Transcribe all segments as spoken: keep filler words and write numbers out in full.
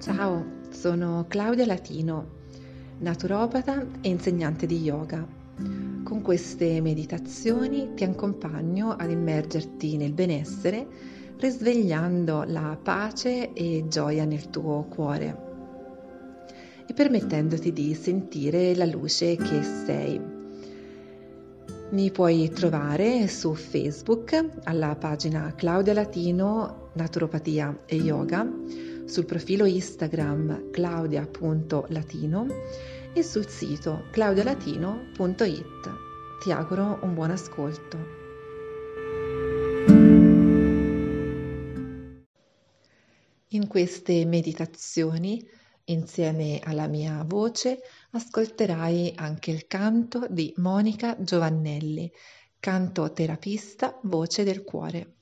Ciao, sono Claudia Latino, naturopata e insegnante di yoga. Con queste meditazioni ti accompagno ad immergerti nel benessere, risvegliando la pace e gioia nel tuo cuore e permettendoti di sentire la luce che sei. Mi puoi trovare su Facebook alla pagina Claudia Latino Naturopatia e Yoga, sul profilo Instagram claudia punto latino e sul sito claudia latino punto it. Ti auguro un buon ascolto. In queste meditazioni, insieme alla mia voce, ascolterai anche il canto di Monica Giovannelli, cantoterapista Voce del Cuore.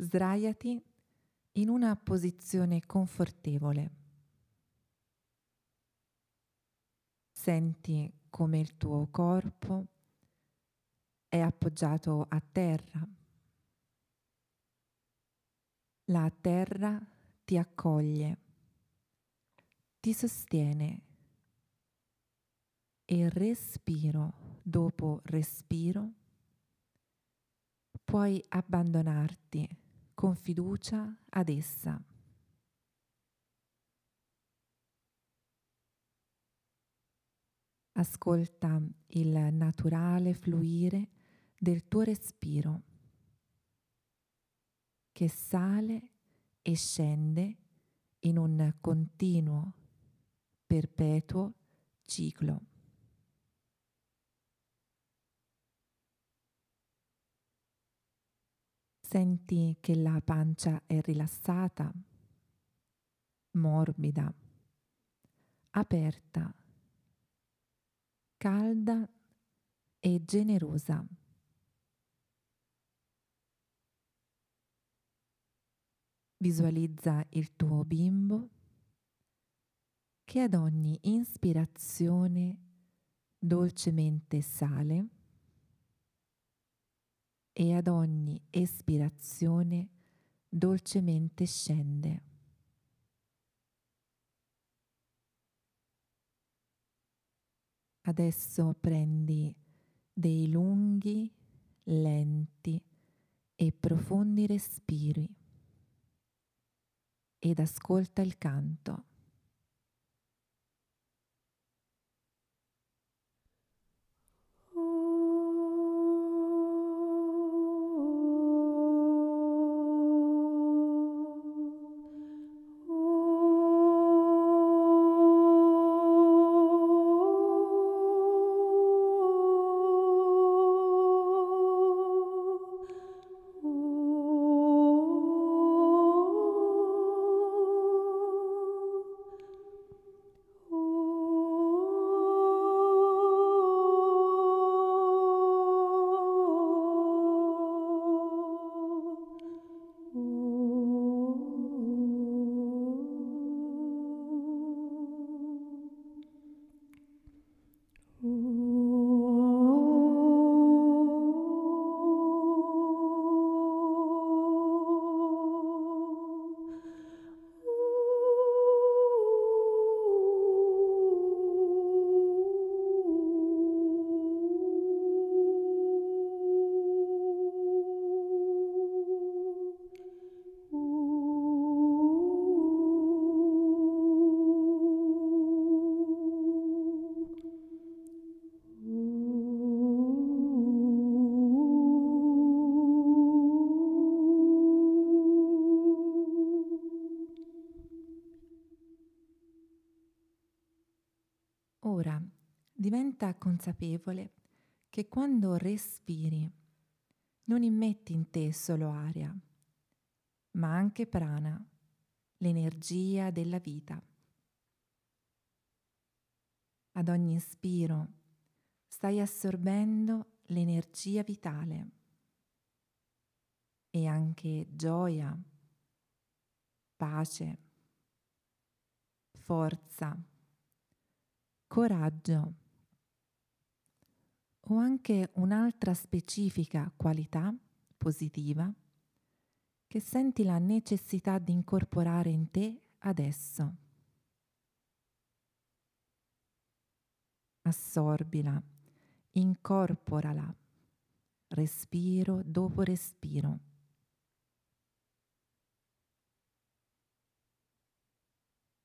Sdraiati in una posizione confortevole. Senti come il tuo corpo è appoggiato a terra. La terra ti accoglie, ti sostiene e respiro dopo respiro puoi abbandonarti con fiducia ad essa. Ascolta il naturale fluire del tuo respiro che sale e scende in un continuo, perpetuo ciclo. Senti che la pancia è rilassata, morbida, aperta, calda e generosa. Visualizza il tuo bimbo che ad ogni ispirazione dolcemente sale e ad ogni espirazione dolcemente scende. Adesso prendi dei lunghi, lenti e profondi respiri ed ascolta il canto. Ora diventa consapevole che quando respiri non immetti in te solo aria, ma anche prana, l'energia della vita. Ad ogni ispiro stai assorbendo l'energia vitale e anche gioia, pace, forza, coraggio, o anche un'altra specifica qualità positiva che senti la necessità di incorporare in te adesso. Assorbila, incorporala, respiro dopo respiro.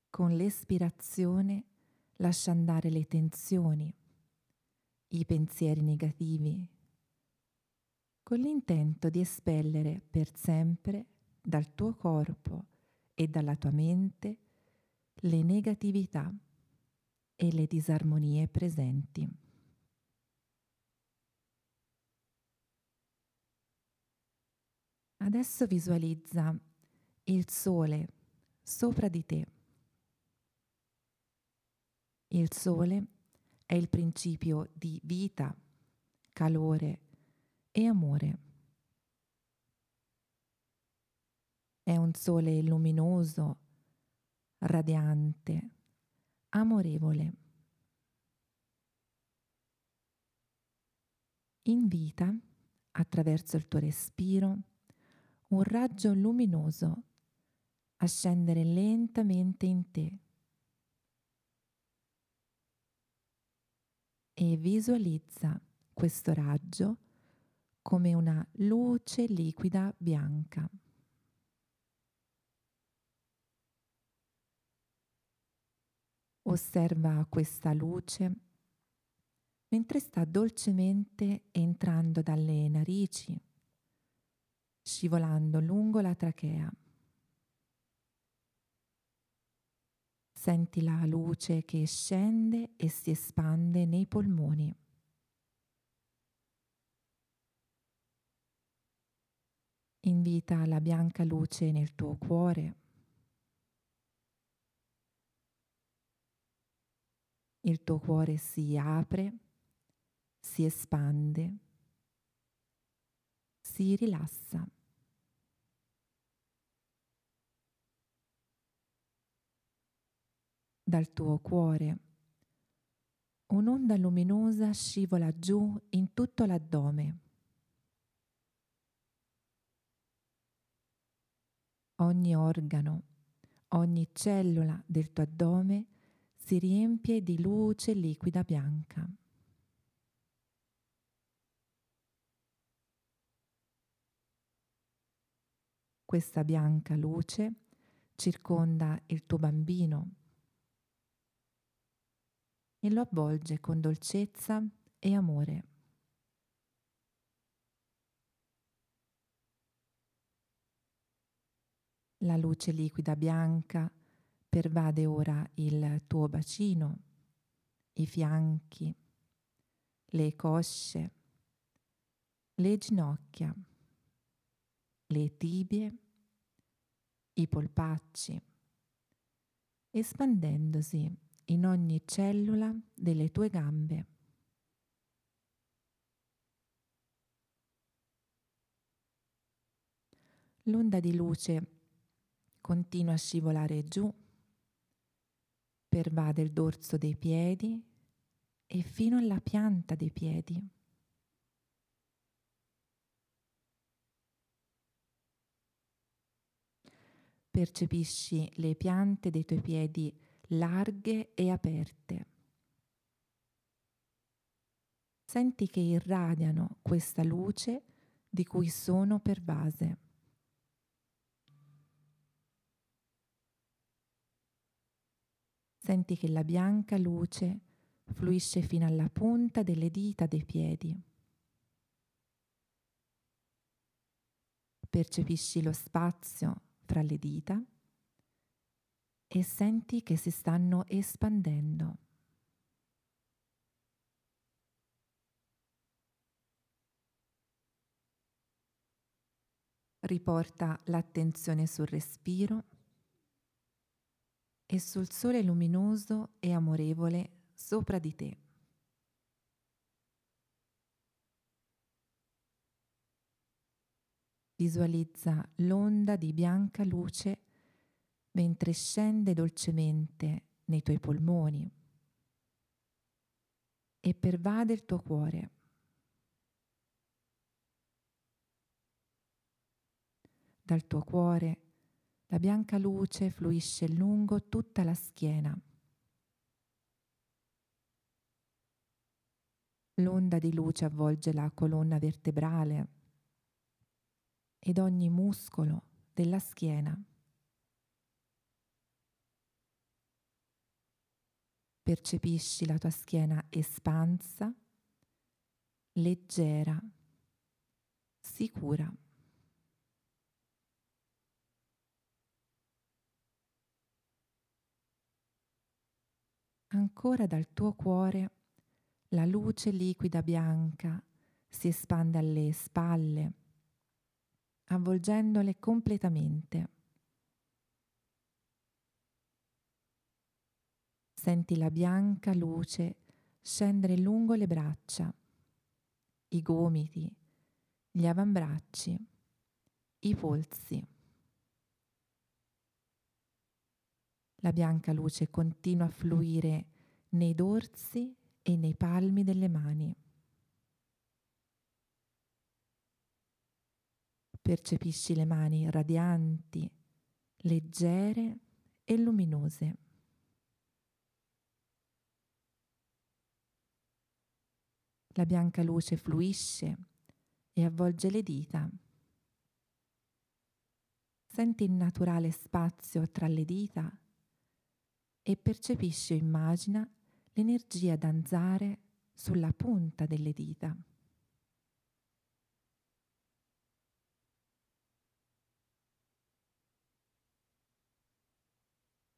Con l'espirazione lascia andare le tensioni, i pensieri negativi, con l'intento di espellere per sempre dal tuo corpo e dalla tua mente le negatività e le disarmonie presenti. Adesso visualizza il sole sopra di te. Il sole è il principio di vita, calore e amore. È un sole luminoso, radiante, amorevole. Invita, attraverso il tuo respiro, un raggio luminoso a scendere lentamente in te. E visualizza questo raggio come una luce liquida bianca. Osserva questa luce mentre sta dolcemente entrando dalle narici, scivolando lungo la trachea. Senti la luce che scende e si espande nei polmoni. Invita la bianca luce nel tuo cuore. Il tuo cuore si apre, si espande, si rilassa. Dal tuo cuore un'onda luminosa scivola giù in tutto l'addome. Ogni organo, ogni cellula del tuo addome si riempie di luce liquida bianca. Questa bianca luce circonda il tuo bambino e lo avvolge con dolcezza e amore. La luce liquida bianca pervade ora il tuo bacino, i fianchi, le cosce, le ginocchia, le tibie, i polpacci, espandendosi in ogni cellula delle tue gambe. L'onda di luce continua a scivolare giù, pervade il dorso dei piedi e fino alla pianta dei piedi. Percepisci le piante dei tuoi piedi larghe e aperte. Senti che irradiano questa luce di cui sono pervase. Senti che la bianca luce fluisce fino alla punta delle dita dei piedi. Percepisci lo spazio fra le dita e senti che si stanno espandendo. Riporta l'attenzione sul respiro e sul sole luminoso e amorevole sopra di te. Visualizza l'onda di bianca luce mentre scende dolcemente nei tuoi polmoni e pervade il tuo cuore. dal tuo cuore, la bianca luce fluisce lungo tutta la schiena. L'onda di luce avvolge la colonna vertebrale ed ogni muscolo della schiena. Percepisci la tua schiena espansa, leggera, sicura. Ancora dal tuo cuore la luce liquida bianca si espande alle spalle, avvolgendole completamente. Senti la bianca luce scendere lungo le braccia, i gomiti, gli avambracci, i polsi. La bianca luce continua a fluire nei dorsi e nei palmi delle mani. Percepisci le mani radianti, leggere e luminose. La bianca luce fluisce e avvolge le dita. Senti il naturale spazio tra le dita e percepisci o immagina l'energia danzare sulla punta delle dita.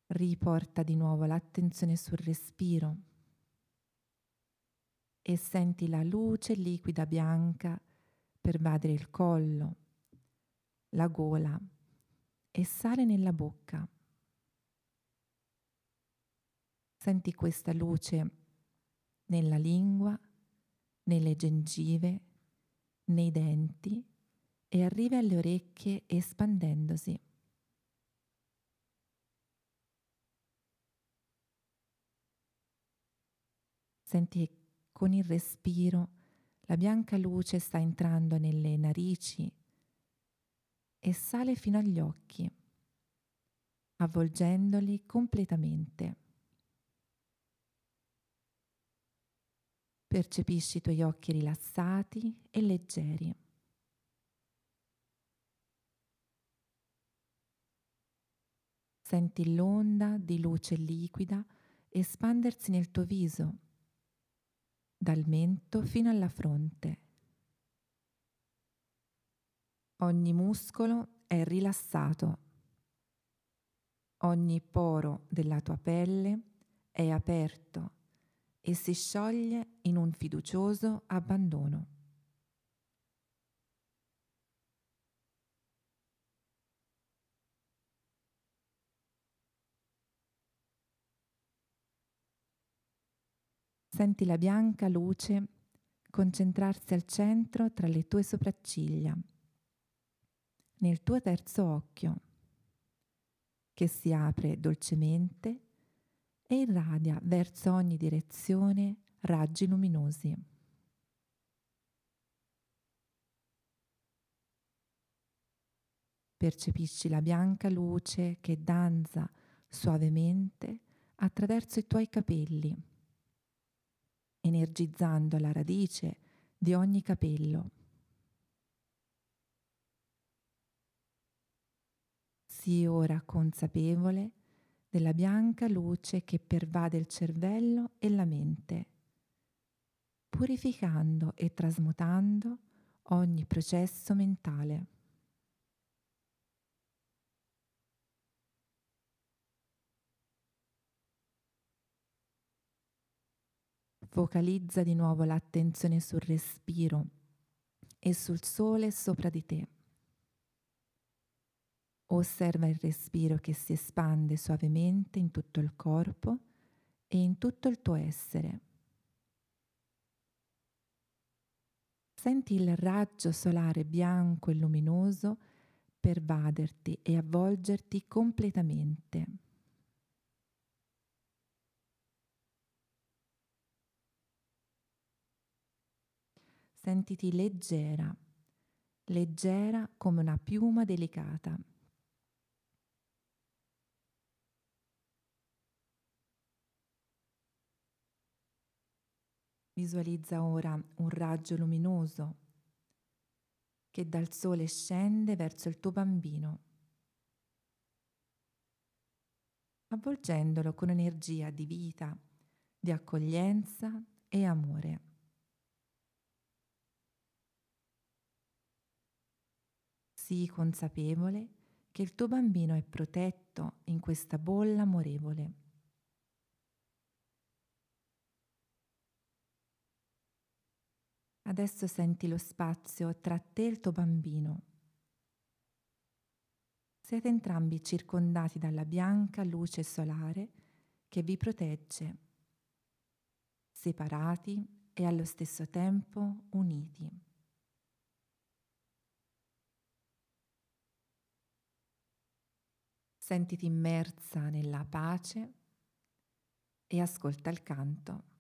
Riporta di nuovo l'attenzione sul respiro e senti la luce liquida bianca pervadere il collo, la gola e sale nella bocca. Senti questa luce nella lingua, nelle gengive, nei denti e arrivi alle orecchie espandendosi. Senti che con il respiro la bianca luce sta entrando nelle narici e sale fino agli occhi, avvolgendoli completamente. Percepisci i tuoi occhi rilassati e leggeri. Senti l'onda di luce liquida espandersi nel tuo viso, dal mento fino alla fronte. Ogni muscolo è rilassato. Ogni poro della tua pelle è aperto e si scioglie in un fiducioso abbandono. Senti la bianca luce concentrarsi al centro tra le tue sopracciglia, nel tuo terzo occhio, che si apre dolcemente e irradia verso ogni direzione raggi luminosi. Percepisci la bianca luce che danza suavemente attraverso i tuoi capelli, energizzando la radice di ogni capello. Sii ora consapevole della bianca luce che pervade il cervello e la mente, purificando e trasmutando ogni processo mentale. Focalizza di nuovo l'attenzione sul respiro e sul sole sopra di te. Osserva il respiro che si espande suavemente in tutto il corpo e in tutto il tuo essere. Senti il raggio solare bianco e luminoso pervaderti e avvolgerti completamente. Sentiti leggera leggera come una piuma delicata. Visualizza ora un raggio luminoso che dal sole scende verso il tuo bambino, avvolgendolo con energia di vita, di accoglienza e amore. Sii consapevole che il tuo bambino è protetto in questa bolla amorevole. Adesso senti lo spazio tra te e il tuo bambino. Siete entrambi circondati dalla bianca luce solare che vi protegge, separati e allo stesso tempo uniti. Sentiti immersa nella pace e ascolta il canto.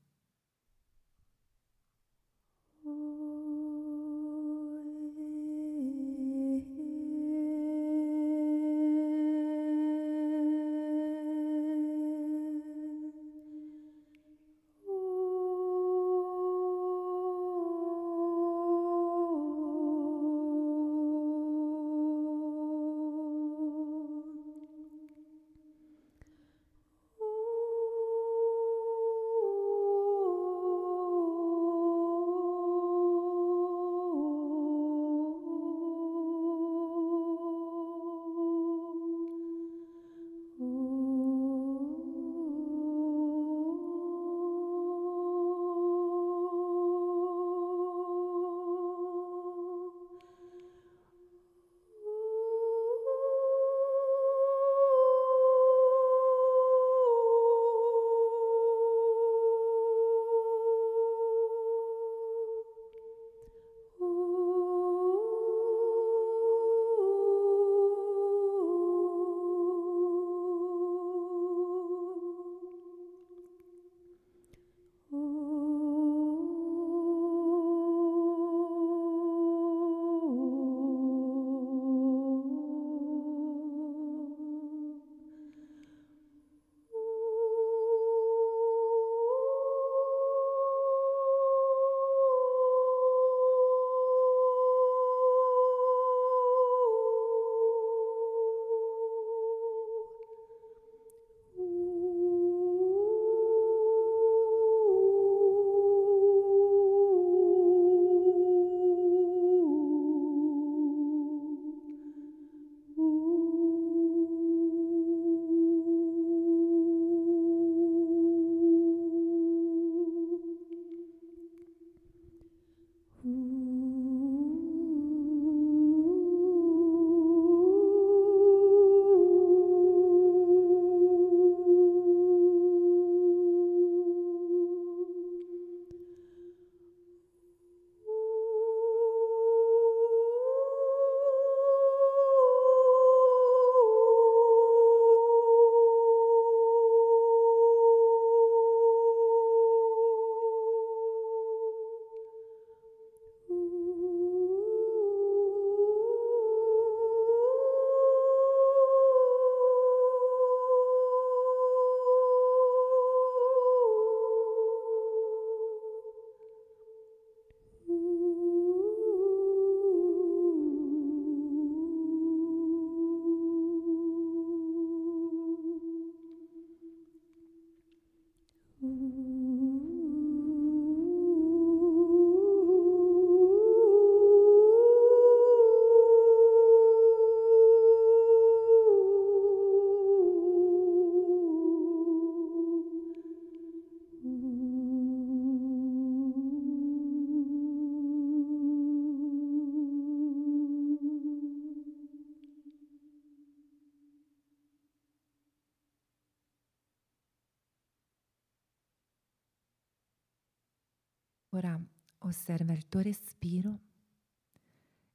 Ora osserva il tuo respiro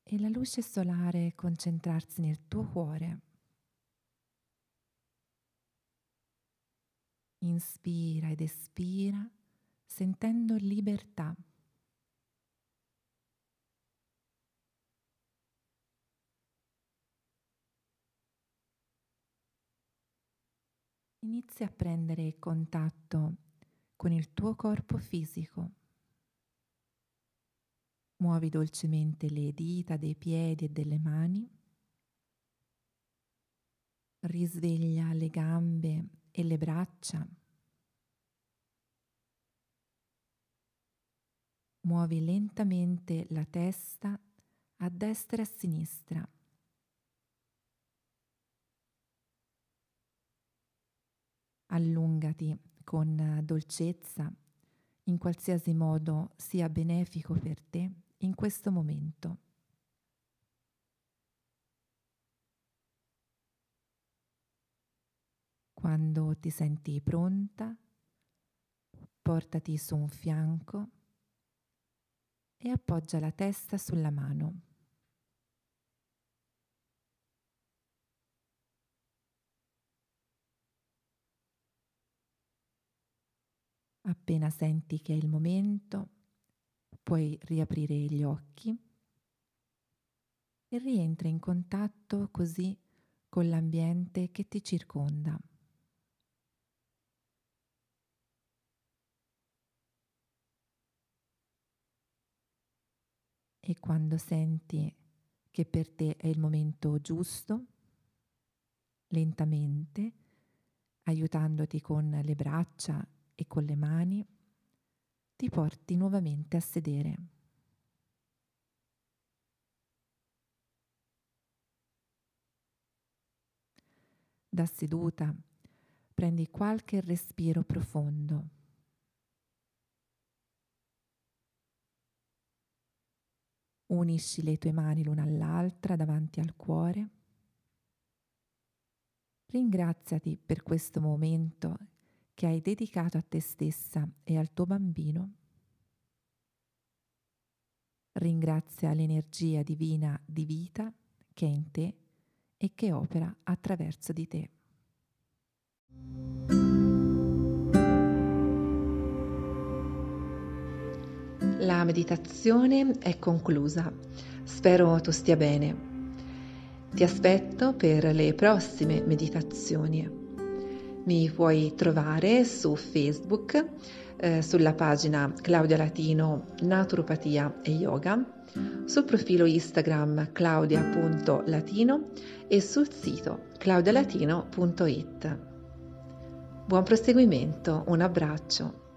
e la luce solare concentrarsi nel tuo cuore. Inspira ed espira sentendo libertà. Inizia a prendere contatto con il tuo corpo fisico. Muovi dolcemente le dita dei piedi e delle mani. Risveglia le gambe e le braccia. Muovi lentamente la testa a destra e a sinistra. Allungati con dolcezza, in qualsiasi modo sia benefico per te in questo momento. Quando ti senti pronta, portati su un fianco e appoggia la testa sulla mano. Appena senti che è il momento, puoi riaprire gli occhi e rientra in contatto così con l'ambiente che ti circonda. E quando senti che per te è il momento giusto, lentamente, aiutandoti con le braccia e con le mani, ti porti nuovamente a sedere. Da seduta prendi qualche respiro profondo. Unisci le tue mani l'una all'altra davanti al cuore. Ringraziati per questo momento che hai dedicato a te stessa e al tuo bambino. Ringrazia l'energia divina di vita che è in te e che opera attraverso di te. La meditazione è conclusa. Spero tu stia bene. Ti aspetto per le prossime meditazioni. Mi puoi trovare su Facebook, eh, sulla pagina Claudia Latino Naturopatia e Yoga, sul profilo Instagram claudia punto latino e sul sito claudialatino punto it. Buon proseguimento, un abbraccio.